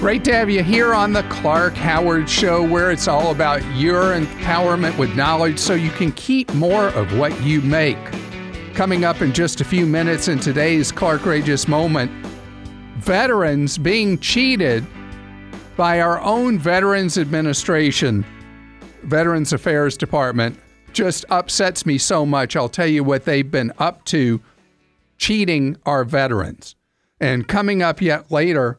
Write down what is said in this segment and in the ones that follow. Great to have you here on the Clark Howard Show, where it's all about your empowerment with knowledge so you can keep more of what you make. Coming up in just a few minutes in today's Clarkrageous Moment, veterans being cheated by our own Veterans Administration, Veterans Affairs Department. Just upsets me so much. I'll tell you what they've been up to, cheating our veterans. And coming up yet later,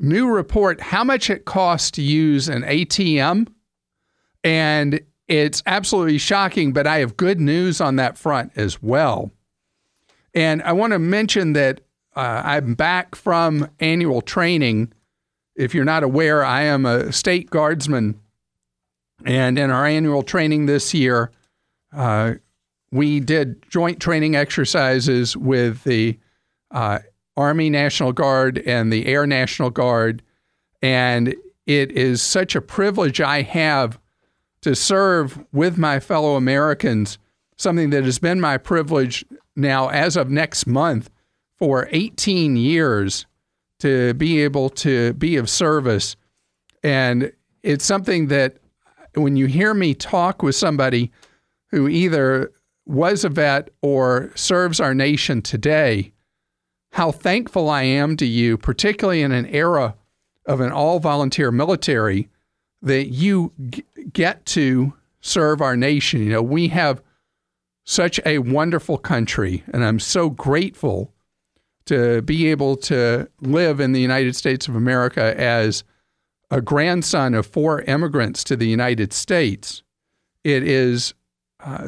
new report, how much it costs to use an ATM. And it's absolutely shocking, but I have good news on that front as well. And I want to mention that I'm back from annual training. If you're not aware, I am a state guardsman. And in our annual training this year, we did joint training exercises with the Army National Guard and the Air National Guard, and it is such a privilege I have to serve with my fellow Americans, something that has been my privilege now as of next month for 18 years to be able to be of service. And it's something that when you hear me talk with somebody who either was a vet or serves our nation today, how thankful I am to you, particularly in an era of an all-volunteer military, that you get to serve our nation. You know, we have such a wonderful country, and I'm so grateful to be able to live in the United States of America as a grandson of four immigrants to the United States. It is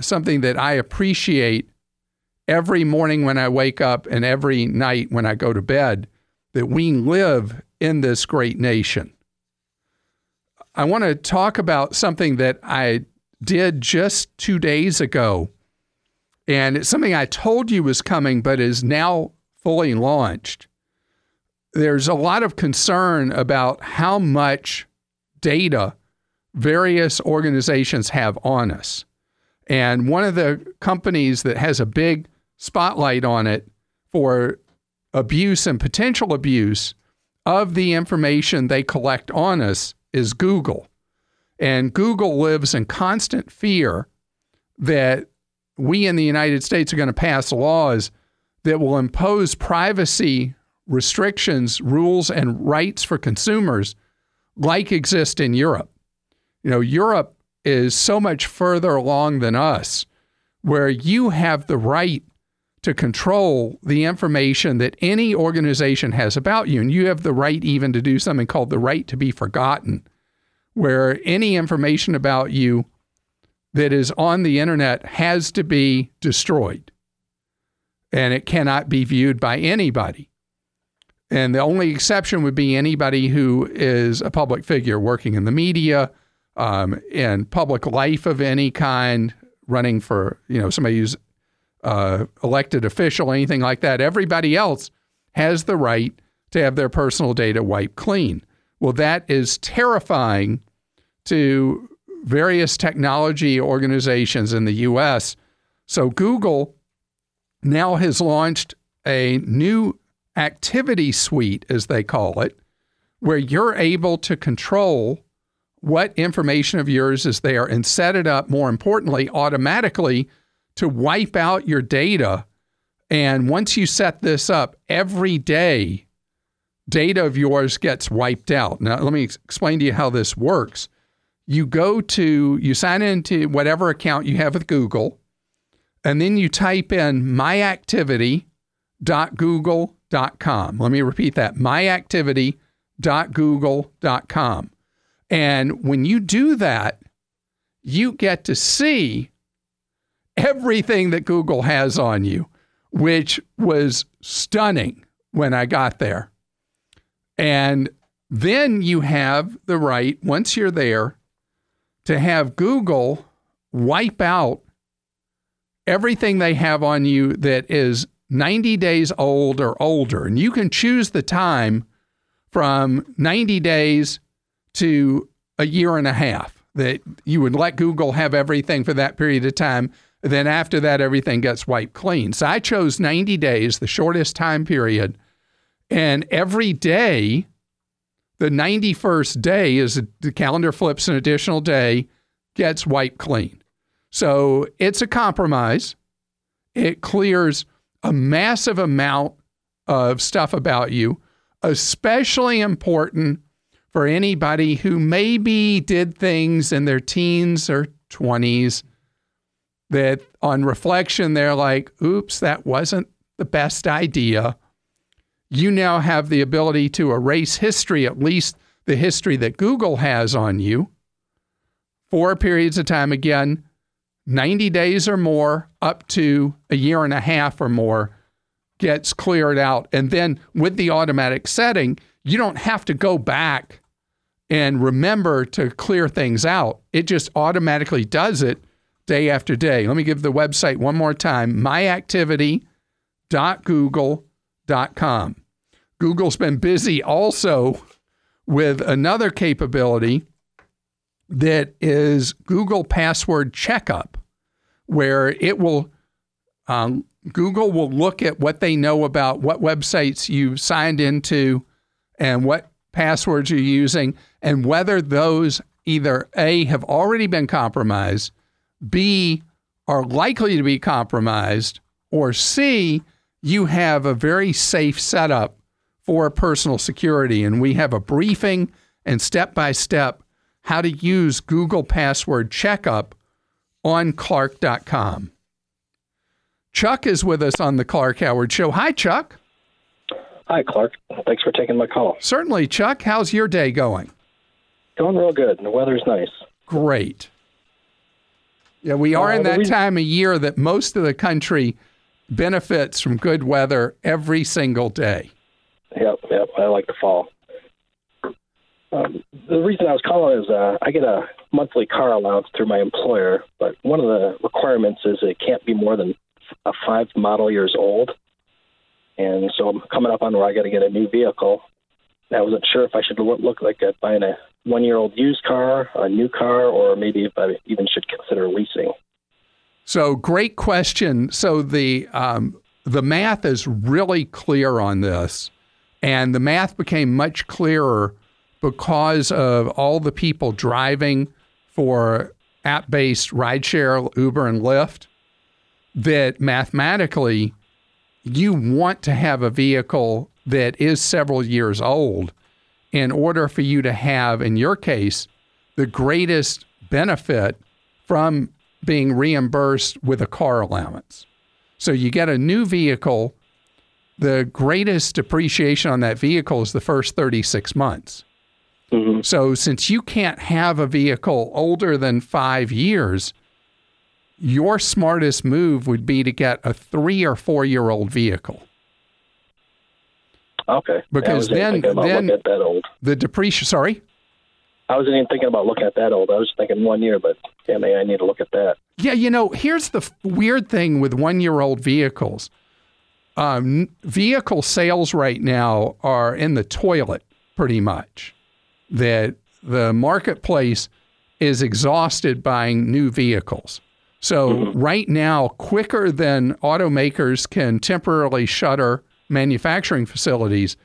something that I appreciate every morning when I wake up and every night when I go to bed, that we live in this great nation. I want to talk about something that I did just 2 days ago, and it's something I told you was coming but is now fully launched. There's a lot of concern about how much data various organizations have on us. And one of the companies that has a big spotlight on it for abuse and potential abuse of the information they collect on us is Google. And Google lives in constant fear that we in the United States are going to pass laws that will impose privacy restrictions, rules, and rights for consumers like exist in Europe. You know, Europe is so much further along than us, where you have the right to control the information that any organization has about you. And you have the right even to do something called the right to be forgotten, where any information about you that is on the internet has to be destroyed. And it cannot be viewed by anybody. And the only exception would be anybody who is a public figure working in the media, in public life of any kind, running for, you know, somebody who's elected official, anything like that. Everybody else has the right to have their personal data wiped clean. Well, that is terrifying to various technology organizations in the U.S. So Google now has launched a new activity suite, as they call it, where you're able to control what information of yours is there and set it up, more importantly, automatically to wipe out your data. And once you set this up, every day, data of yours gets wiped out. Now, let me explain to you how this works. You sign into whatever account you have with Google, and then you type in myactivity.google.com. Let me repeat that, myactivity.google.com. And when you do that, you get to see everything that Google has on you, which was stunning when I got there. And then you have the right, once you're there, to have Google wipe out everything they have on you that is 90 days old or older. And you can choose the time from 90 days to a year and a half, that you would let Google have everything for that period of time. Then after that, everything gets wiped clean. So I chose 90 days, the shortest time period. And every day The 91st day is the calendar flips an additional day, gets wiped clean. So it's a compromise. It clears a massive amount of stuff about you, especially important for anybody who maybe did things in their teens or 20s that on reflection, they're like, oops, that wasn't the best idea. You now have the ability to erase history, at least the history that Google has on you, for periods of time, again, 90 days or more, up to a year and a half or more, gets cleared out. And then with the automatic setting, you don't have to go back and remember to clear things out. It just automatically does it day after day. Let me give the website one more time, myactivity.google.com. Google's been busy also with another capability that is Google Password Checkup, where it will Google will look at what they know about what websites you've signed into and what passwords you're using, and whether those either A, have already been compromised, B, are likely to be compromised, or C, you have a very safe setup for personal security. And we have a briefing and step-by-step how to use Google Password Checkup on Clark.com. Chuck is with us on the Clark Howard Show. Hi, Chuck. Hi, Clark. Thanks for taking my call. Certainly, Chuck. How's your day going? Going real good. The weather's nice. Great. Yeah, we are in that time of year that most of the country benefits from good weather every single day. Yep. I like the fall. The reason I was calling is I get a monthly car allowance through my employer, but one of the requirements is it can't be more than a 5 model years old. And so I'm coming up on where I got to get a new vehicle. And I wasn't sure if I should look like buying a 1-year-old used car, a new car, or maybe if I even should consider leasing. So great question. So the math is really clear on this. And the math became much clearer because of all the people driving for app-based rideshare, Uber and Lyft, that mathematically you want to have a vehicle that is several years old in order for you to have, in your case, the greatest benefit from being reimbursed with a car allowance. So you get a new vehicle, the greatest depreciation on that vehicle is the first 36 months. Mm-hmm. So since you can't have a vehicle older than 5 years, your smartest move would be to get a 3 or 4-year-old vehicle. Okay. Because then at that old. The depreciation. Sorry? I wasn't even thinking about looking at that old. I was thinking 1 year, but damn, I need to look at that. Yeah, here's the weird thing with 1-year-old vehicles. Vehicle sales right now are in the toilet pretty much. That the marketplace is exhausted buying new vehicles. So right now, quicker than automakers can temporarily shutter manufacturing facilities,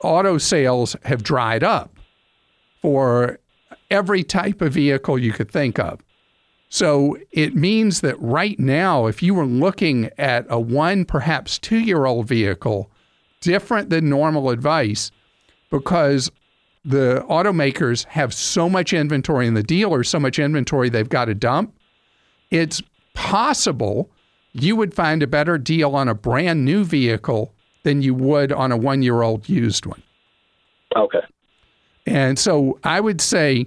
auto sales have dried up for every type of vehicle you could think of. So it means that right now, if you were looking at a 1, perhaps 2-year-old vehicle, different than normal advice, because the automakers have so much inventory and the dealers, so much inventory they've got to dump, it's possible you would find a better deal on a brand new vehicle than you would on a 1-year-old used one. Okay. And so I would say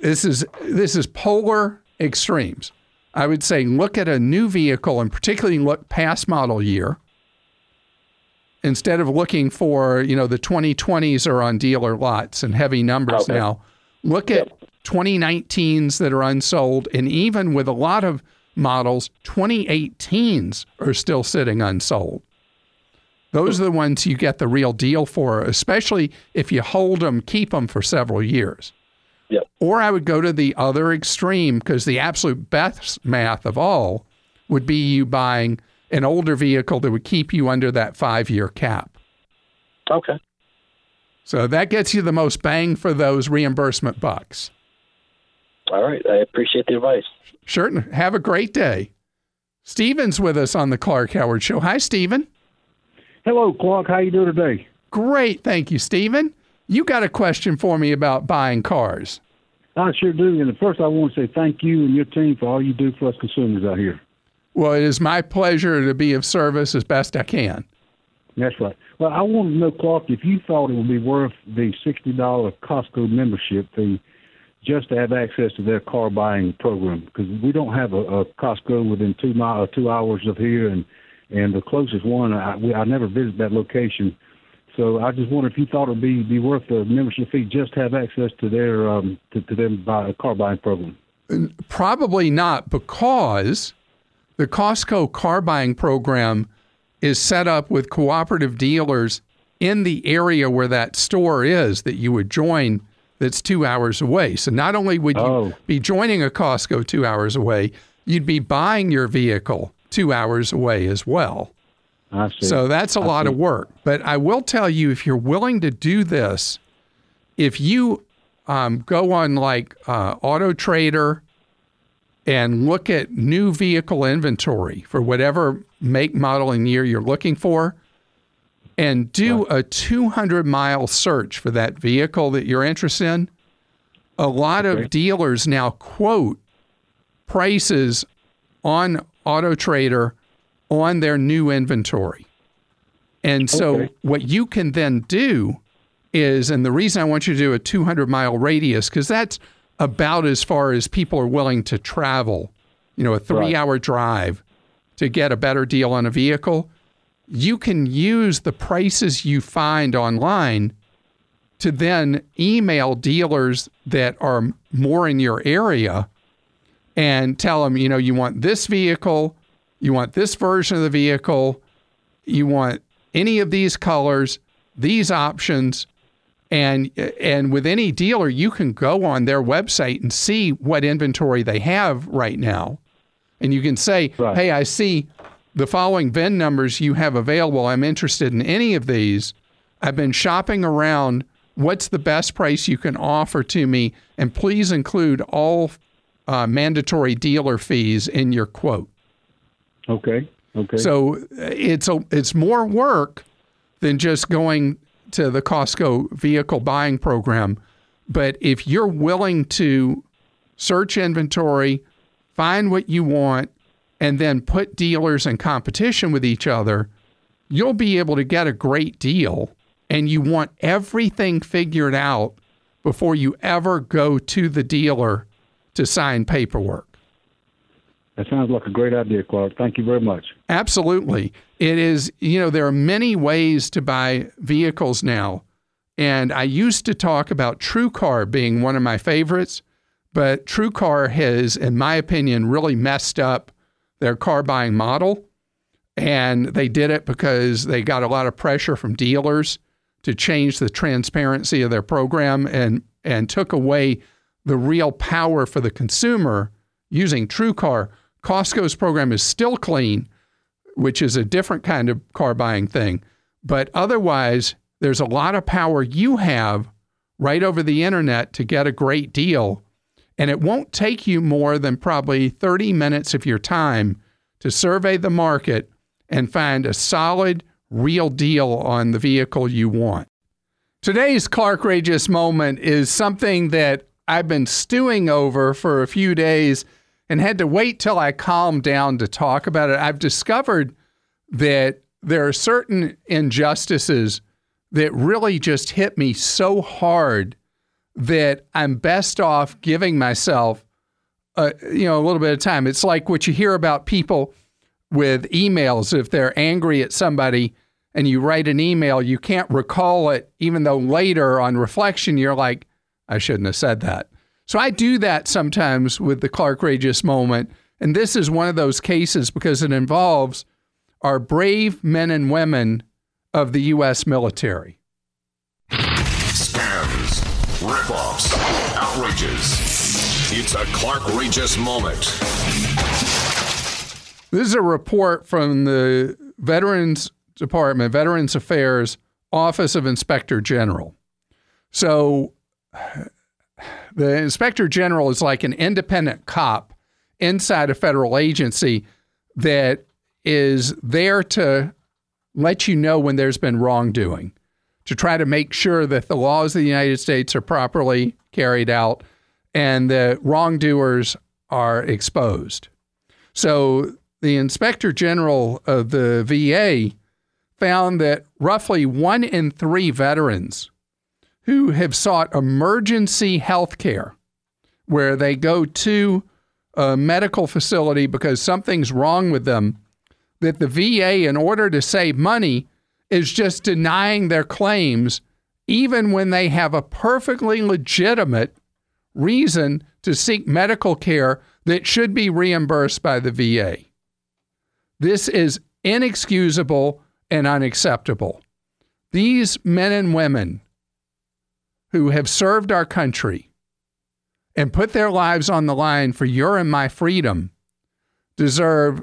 this is polar extremes. I would say look at a new vehicle and particularly look past model year instead of looking for, the 2020s are on dealer lots and heavy numbers okay. now. Look at 2019s that are unsold, and even with a lot of models, 2018s are still sitting unsold. Those are the ones you get the real deal for, especially if you hold them, keep them for several years. Yep. Or I would go to the other extreme, because the absolute best math of all would be you buying an older vehicle that would keep you under that 5-year cap. Okay. So that gets you the most bang for those reimbursement bucks. All right. I appreciate the advice. Sure. Have a great day. Stephen's with us on the Clark Howard Show. Hi, Stephen. Hello, Clark. How you doing today? Great. Thank you, Stephen. You got a question for me about buying cars. I sure do. And first, I want to say thank you and your team for all you do for us consumers out here. Well, it is my pleasure to be of service as best I can. That's right. Well, I want to know, Clark, if you thought it would be worth the $60 Costco membership fee just to have access to their car buying program, because we don't have a Costco within 2 hours of here, and the closest one, I never visit that location. So I just wonder if you thought it would be worth the membership fee just to have access to their car buying program. Probably not, because the Costco car buying program is set up with cooperative dealers in the area where that store is that you would join that's 2 hours away. So not only would you be joining a Costco 2 hours away, you'd be buying your vehicle 2 hours away as well. I see. So that's a lot of work. But I will tell you, if you're willing to do this, if you go on like Auto Trader and look at new vehicle inventory for whatever make, model, and year you're looking for, and do a 200-mile search for that vehicle that you're interested in, a lot of dealers now quote prices on Auto Trader on their new inventory. And so what you can then do is, and the reason I want you to do a 200-mile radius, because that's about as far as people are willing to travel, you know, a 3-hour drive to get a better deal on a vehicle, you can use the prices you find online to then email dealers that are more in your area and tell them, you know, you want this vehicle, you want this version of the vehicle, you want any of these colors, these options. And with any dealer, you can go on their website and see what inventory they have right now. And you can say, hey, I see the following VIN numbers you have available. I'm interested in any of these. I've been shopping around. What's the best price you can offer to me? And please include all mandatory dealer fees in your quote. Okay. So it's more work than just going to the Costco vehicle buying program. But if you're willing to search inventory, find what you want, and then put dealers in competition with each other, you'll be able to get a great deal. And you want everything figured out before you ever go to the dealer to sign paperwork. That sounds like a great idea, Clark. Thank you very much. Absolutely. It is, you know, there are many ways to buy vehicles now. And I used to talk about TrueCar being one of my favorites, but TrueCar has, in my opinion, really messed up their car buying model. And they did it because they got a lot of pressure from dealers to change the transparency of their program and took away the real power for the consumer using TrueCar. Costco's program is still clean, which is a different kind of car buying thing. But otherwise, there's a lot of power you have right over the internet to get a great deal. And it won't take you more than probably 30 minutes of your time to survey the market and find a solid, real deal on the vehicle you want. Today's Clarkrageous moment is something that I've been stewing over for a few days and had to wait till I calmed down to talk about it. I've discovered that there are certain injustices that really just hit me so hard that I'm best off giving myself a little bit of time. It's like what you hear about people with emails. If they're angry at somebody and you write an email, you can't recall it, even though later on reflection, you're like, I shouldn't have said that. So I do that sometimes with the Clarkrageous moment, and this is one of those cases because it involves our brave men and women of the U.S. military. Scams, ripoffs, outrages. It's a Clarkrageous moment. This is a report from the Veterans Department, Veterans Affairs, Office of Inspector General. So the Inspector General is like an independent cop inside a federal agency that is there to let you know when there's been wrongdoing, to try to make sure that the laws of the United States are properly carried out and the wrongdoers are exposed. So the Inspector General of the VA found that roughly 1 in 3 veterans who have sought emergency health care, where they go to a medical facility because something's wrong with them, that the VA, in order to save money, is just denying their claims, even when they have a perfectly legitimate reason to seek medical care that should be reimbursed by the VA. This is inexcusable and unacceptable. These men and women who have served our country and put their lives on the line for your and my freedom deserve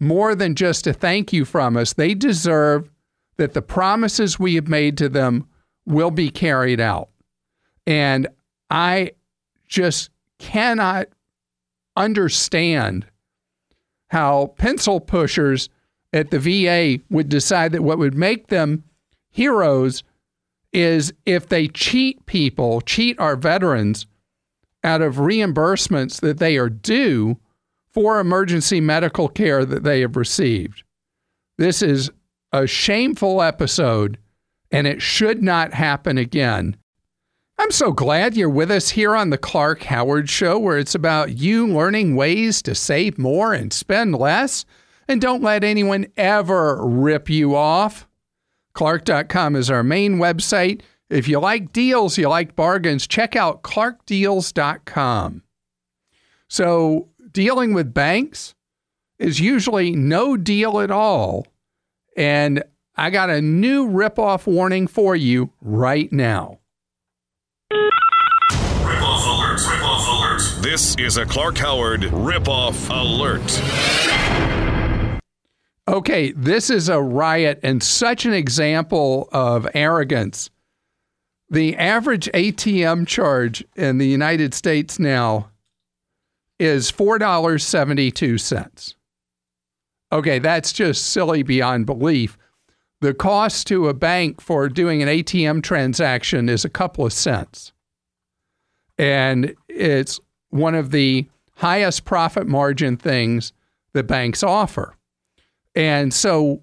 more than just a thank you from us. They deserve that the promises we have made to them will be carried out. And I just cannot understand how pencil pushers at the VA would decide that what would make them heroes is if they cheat people, cheat our veterans out of reimbursements that they are due for emergency medical care that they have received. This is a shameful episode, and it should not happen again. I'm so glad you're with us here on the Clark Howard Show, where it's about you learning ways to save more and spend less, and don't let anyone ever rip you off. Clark.com is our main website. If you like deals, you like bargains, check out ClarkDeals.com. So dealing with banks is usually no deal at all, and I got a new ripoff warning for you right now. Ripoff alert, ripoff alert. This is a Clark Howard ripoff alert. Okay, this is a riot and such an example of arrogance. The average ATM charge in the United States now is $4.72. Okay, that's just silly beyond belief. The cost to a bank for doing an ATM transaction is a couple of cents. And it's one of the highest profit margin things that banks offer. And so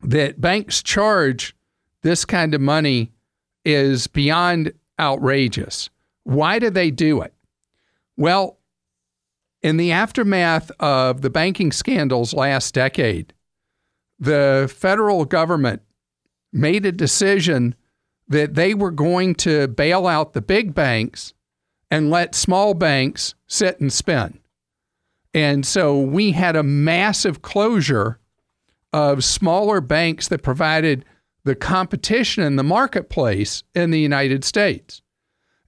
that banks charge this kind of money is beyond outrageous. Why do they do it? Well, in the aftermath of the banking scandals last decade, the federal government made a decision that they were going to bail out the big banks and let small banks sit and spin. And so we had a massive closure of smaller banks that provided the competition in the marketplace in the United States.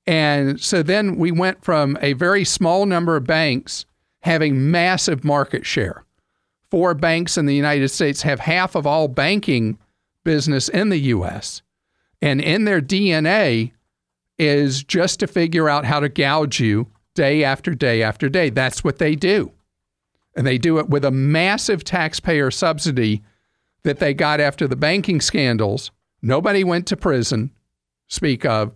And so then we went from a very small number of banks having massive market share. 4 banks in the United States have half of all banking business in the U.S. And in their DNA is just to figure out how to gouge you day after day after day. That's what they do. And they do it with a massive taxpayer subsidy that they got after the banking scandals. Nobody went to prison, speak of,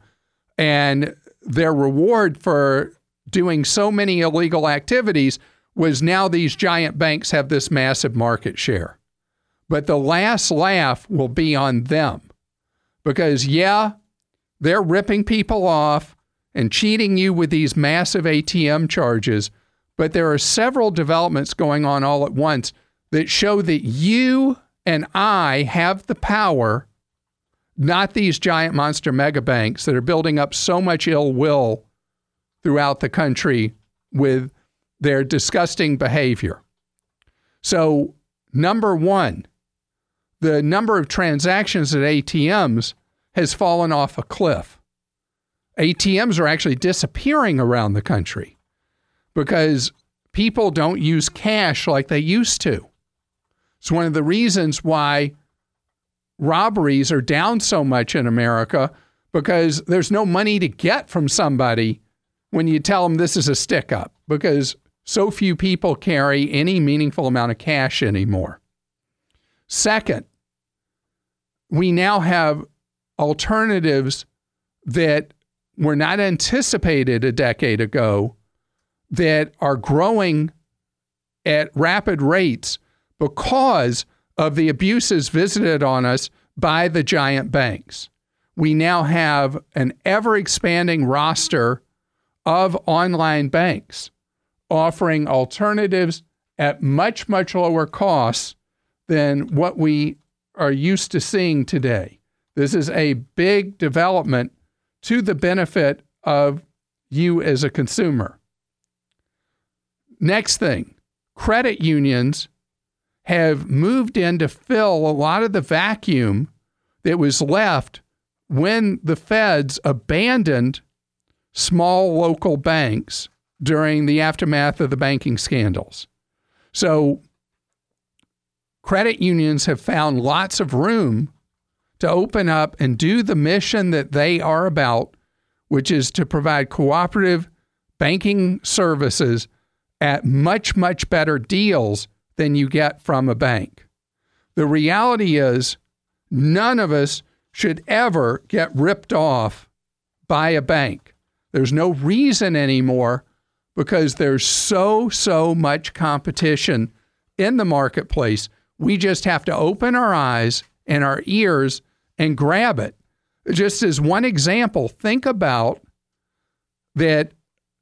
and their reward for doing so many illegal activities was now these giant banks have this massive market share. But the last laugh will be on them because, yeah, they're ripping people off and cheating you with these massive ATM charges, but there are several developments going on all at once that show that you and I have the power, not these giant monster mega banks that are building up so much ill will throughout the country with their disgusting behavior. So, number one, the number of transactions at ATMs has fallen off a cliff. ATMs are actually disappearing around the country because people don't use cash like they used to. It's one of the reasons why robberies are down so much in America, because there's no money to get from somebody when you tell them this is a stick-up, because so few people carry any meaningful amount of cash anymore. Second, we now have alternatives that were not anticipated a decade ago that are growing at rapid rates because of the abuses visited on us by the giant banks. We now have an ever-expanding roster of online banks offering alternatives at much, much lower costs than what we are used to seeing today. This is a big development to the benefit of you as a consumer. Next thing, credit unions have moved in to fill a lot of the vacuum that was left when the feds abandoned small local banks during the aftermath of the banking scandals. So credit unions have found lots of room to open up and do the mission that they are about, which is to provide cooperative banking services at much, much better deals than you get from a bank. The reality is none of us should ever get ripped off by a bank. There's no reason anymore because there's so much competition in the marketplace. We just have to open our eyes and our ears and grab it. Just as one example, think about that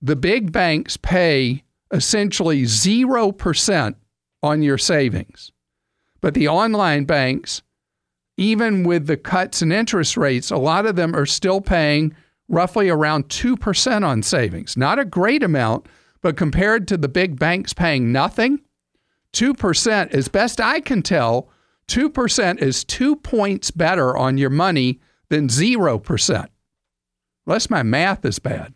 the big banks pay essentially 0% on your savings. But the online banks, even with the cuts in interest rates, a lot of them are still paying roughly around 2% on savings. Not a great amount, but compared to the big banks paying nothing, 2%, as best I can tell, 2% is 2 points better on your money than 0%. Unless my math is bad.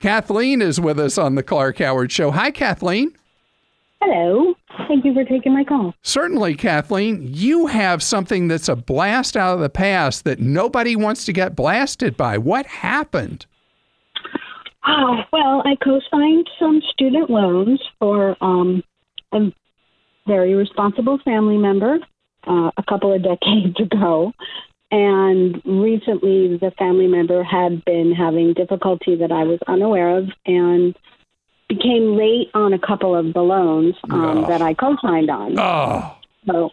Kathleen is with us on the Clark Howard Show. Hi, Kathleen. Hello. Thank you for taking my call. Certainly, Kathleen. You have something that's a blast out of the past that nobody wants to get blasted by. What happened? Oh, well, I co-signed some student loans for a very responsible family member a couple of decades ago. And recently the family member had been having difficulty that I was unaware of and became late on a couple of the loans that I co-signed on. Oh. So,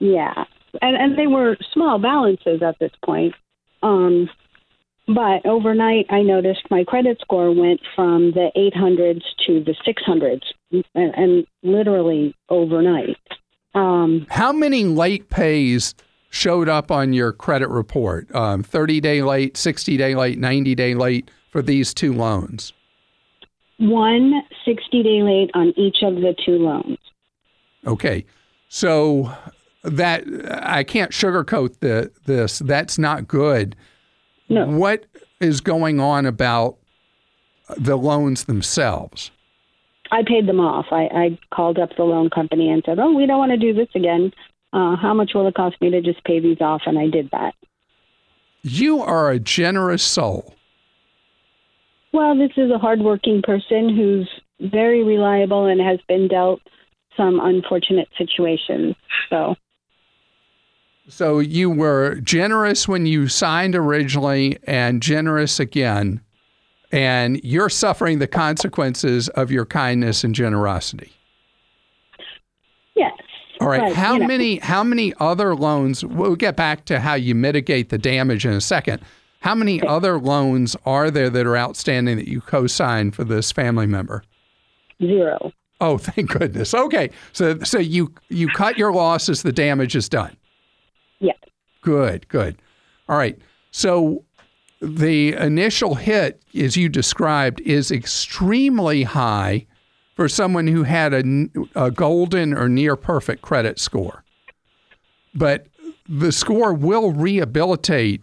yeah. And they were small balances at this point. But overnight I noticed my credit score went from the 800s to the 600s and literally overnight. How many late pays showed up on your credit report, 30-day late, 60-day late, 90-day late for these two loans? One 60-day late on each of the two loans. Okay. So that I can't sugarcoat this. That's not good. No. What is going on about the loans themselves? I paid them off. I called up the loan company and said, we don't want to do this again. How much will it cost me to just pay these off? And I did that. You are a generous soul. Well, this is a hardworking person who's very reliable and has been dealt some unfortunate situations. So you were generous when you signed originally and generous again, and you're suffering the consequences of your kindness and generosity. Yes. All right. But, how many other loans? We'll get back to how you mitigate the damage in a second. How many other loans are there that are outstanding that you co-signed for this family member? Zero. Oh, thank goodness. Okay. So you cut your losses. The damage is done. Yeah. Good. All right. So the initial hit, as you described, is extremely high for someone who had a golden or near-perfect credit score. But the score will rehabilitate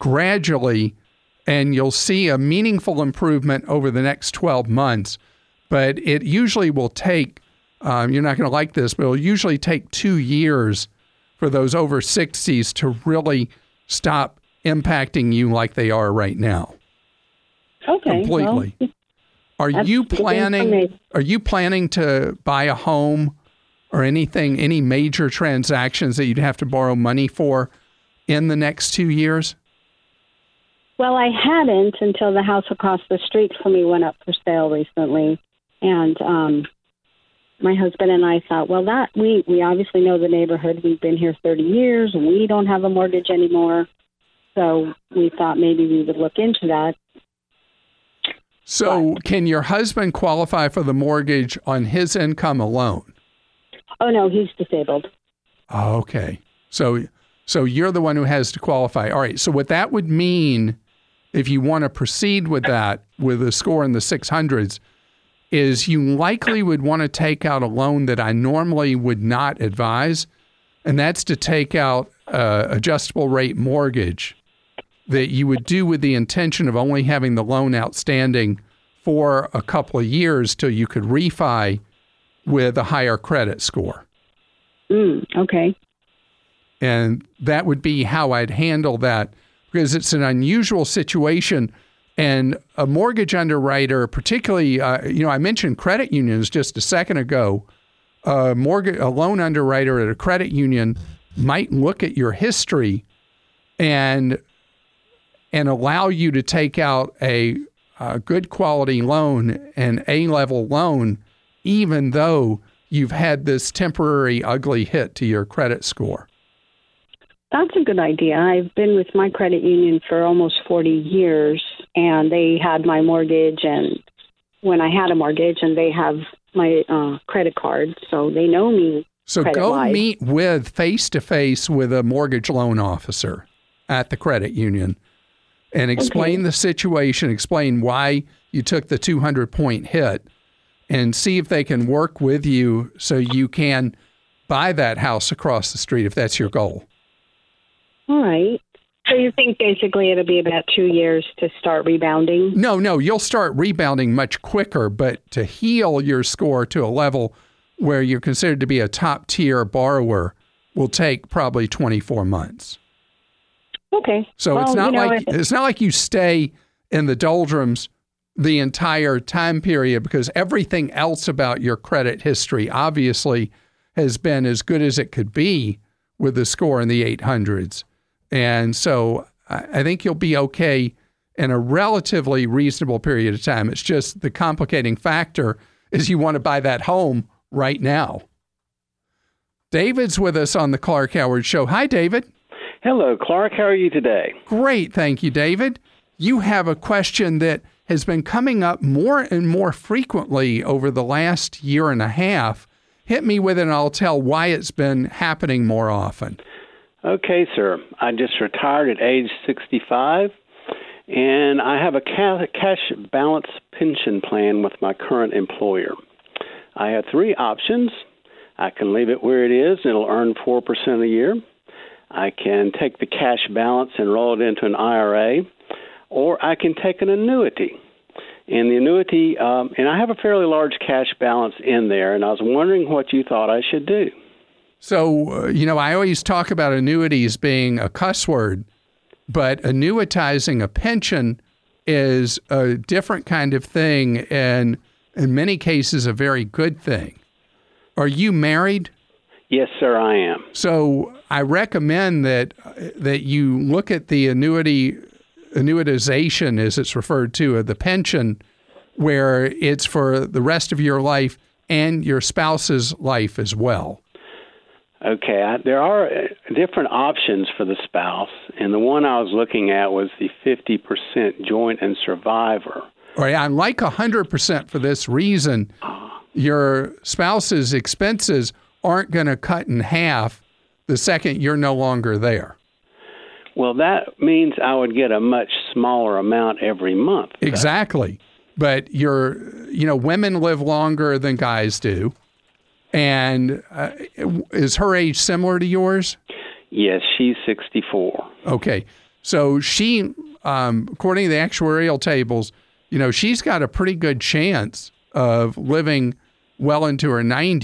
gradually, and you'll see a meaningful improvement over the next 12 months. But it usually will take, you're not going to like this, but it'll usually take 2 years for those over 60s to really stop impacting you like they are right now. Okay. Completely. Well, are you planning to buy a home or anything, any major transactions that you'd have to borrow money for in the next 2 years? Well, I hadn't until the house across the street from me went up for sale recently. And my husband and I thought, well, that we obviously know the neighborhood. We've been here 30 years. We don't have a mortgage anymore. So we thought maybe we would look into that. So can your husband qualify for the mortgage on his income alone? Oh, no, he's disabled. Okay. So you're the one who has to qualify. All right. So what that would mean, if you want to proceed with that, with a score in the 600s, is you likely would want to take out a loan that I normally would not advise, and that's to take out an adjustable rate mortgage that you would do with the intention of only having the loan outstanding for a couple of years till you could refi with a higher credit score. Okay. And that would be how I'd handle that, because it's an unusual situation. And a mortgage underwriter, particularly, I mentioned credit unions just a second ago. A loan underwriter at a credit union might look at your history and allow you to take out a good quality loan, an A-level loan, even though you've had this temporary ugly hit to your credit score. That's a good idea. I've been with my credit union for almost 40 years, and they had my mortgage, and when I had a mortgage, and they have my credit card, so they know me. So go meet with face-to-face with a mortgage loan officer at the credit union and explain the situation, explain why you took the 200-point hit, and see if they can work with you so you can buy that house across the street if that's your goal. All right. So you think basically it'll be about 2 years to start rebounding? No, you'll start rebounding much quicker, but to heal your score to a level where you're considered to be a top-tier borrower will take probably 24 months. Okay. So well, it's not like you stay in the doldrums the entire time period, because everything else about your credit history obviously has been as good as it could be with the score in the 800s. And so I think you'll be okay in a relatively reasonable period of time. It's just the complicating factor is you want to buy that home right now. David's with us on the Clark Howard Show. Hi, David. Hello, Clark. How are you today? Great. Thank you, David. You have a question that has been coming up more and more frequently over the last year and a half. Hit me with it, and I'll tell why it's been happening more often. Okay, sir. I just retired at age 65, and I have a cash balance pension plan with my current employer. I have three options. I can leave it where it is, and it'll earn 4% a year. I can take the cash balance and roll it into an IRA, or I can take an annuity. And the annuity, and I have a fairly large cash balance in there, and I was wondering what you thought I should do. So, I always talk about annuities being a cuss word, but annuitizing a pension is a different kind of thing, and in many cases, a very good thing. Are you married? Yes, sir, I am. So I recommend that you look at the annuitization, as it's referred to, of the pension, where it's for the rest of your life and your spouse's life as well. Okay, there are different options for the spouse, and the one I was looking at was the 50% joint and survivor. All right, I like 100% for this reason. Your spouse's expenses aren't going to cut in half the second you're no longer there. Well, that means I would get a much smaller amount every month. Though. Exactly. But women live longer than guys do. And is her age similar to yours? Yes, she's 64. Okay. So she, according to the actuarial tables, she's got a pretty good chance of living well into her 90s.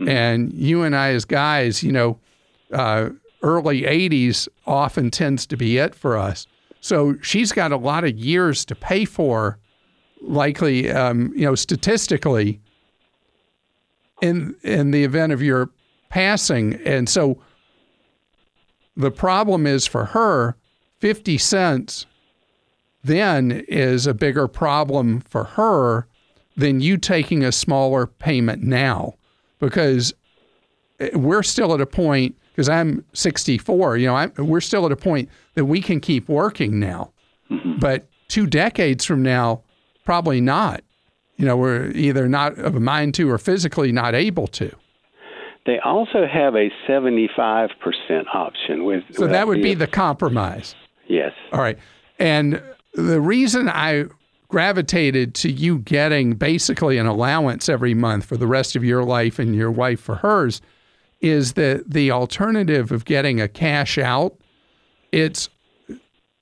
Mm-hmm. And you and I as guys, early 80s often tends to be it for us. So she's got a lot of years to pay for, likely, statistically, in the event of your passing. And so the problem is for her, 50 cents then is a bigger problem for her than you taking a smaller payment now, because we're still at a point, because I'm 64, we're still at a point that we can keep working now. But 2 decades from now, probably not. We're either not of a mind to or physically not able to. They also have a 75% option. So that would be the compromise. Yes. All right. And the reason I gravitated to you getting basically an allowance every month for the rest of your life and your wife for hers is that the alternative of getting a cash out, it's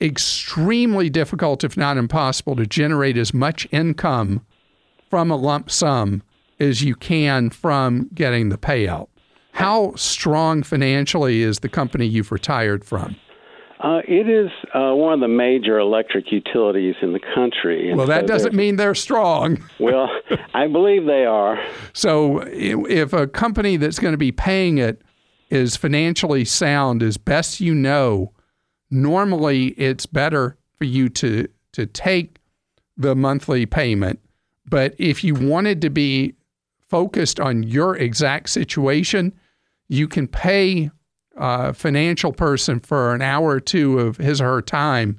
extremely difficult, if not impossible, to generate as much income from a lump sum as you can from getting the payout. How strong financially is the company you've retired from? It is one of the major electric utilities in the country. Well, that doesn't mean they're strong. Well, I believe they are. So if a company that's going to be paying it is financially sound, as best you know, normally it's better for you to take the monthly payment. But if you wanted to be focused on your exact situation, you can pay a financial person for an hour or two of his or her time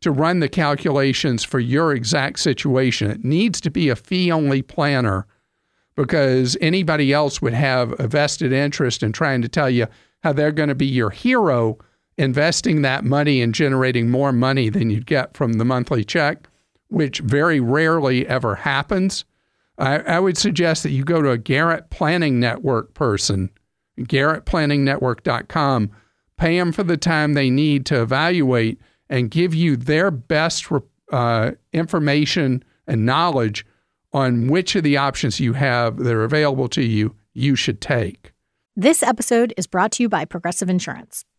to run the calculations for your exact situation. It needs to be a fee-only planner, because anybody else would have a vested interest in trying to tell you how they're going to be your hero, investing that money and generating more money than you'd get from the monthly check, which very rarely ever happens. I would suggest that you go to a Garrett Planning Network person, GarrettPlanningNetwork.com, pay them for the time they need to evaluate and give you their best information and knowledge on which of the options you have that are available to you, you should take. This episode is brought to you by Progressive Insurance.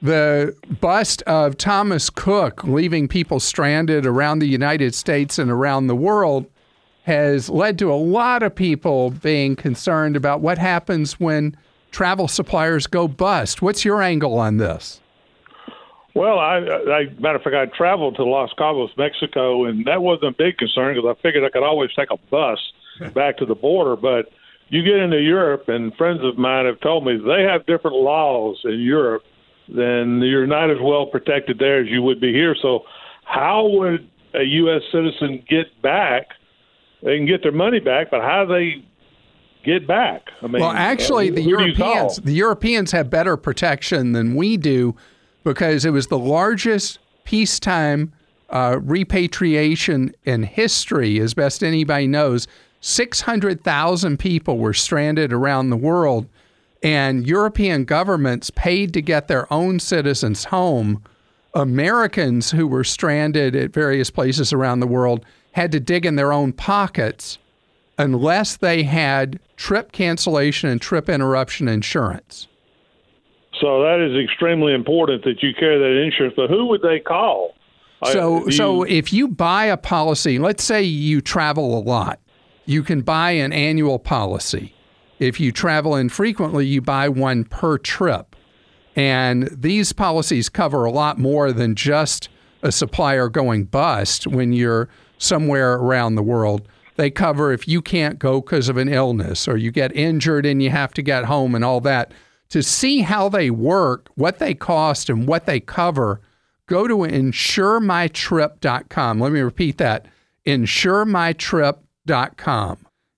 the bust of Thomas Cook, leaving people stranded around the United States and around the world, has led to a lot of people being concerned about what happens when travel suppliers go bust. What's your angle on this? Well, I matter of fact, I traveled to Los Cabos, Mexico, and that wasn't a big concern because I figured I could always take a bus back to the border. But you get into Europe, and friends of mine have told me they have different laws in Europe, then you're not as well protected there as you would be here. So how would a U.S. citizen get back? They can get their money back, but how do they get back? I mean, well, actually, the Europeans have better protection than we do, because it was the largest peacetime repatriation in history, as best anybody knows. 600,000 people were stranded around the world, and European governments paid to get their own citizens home. Americans who were stranded at various places around the world had to dig in their own pockets unless they had trip cancellation and trip interruption insurance. So that is extremely important that you carry that insurance, but who would they call? So if you buy a policy, let's say you travel a lot, you can buy an annual policy. If you travel infrequently, you buy one per trip. And these policies cover a lot more than just a supplier going bust when you're somewhere around the world. They cover if you can't go because of an illness or you get injured and you have to get home and all that. To see how they work, what they cost, and what they cover, go to insuremytrip.com. Let me repeat that, insuremytrip.com.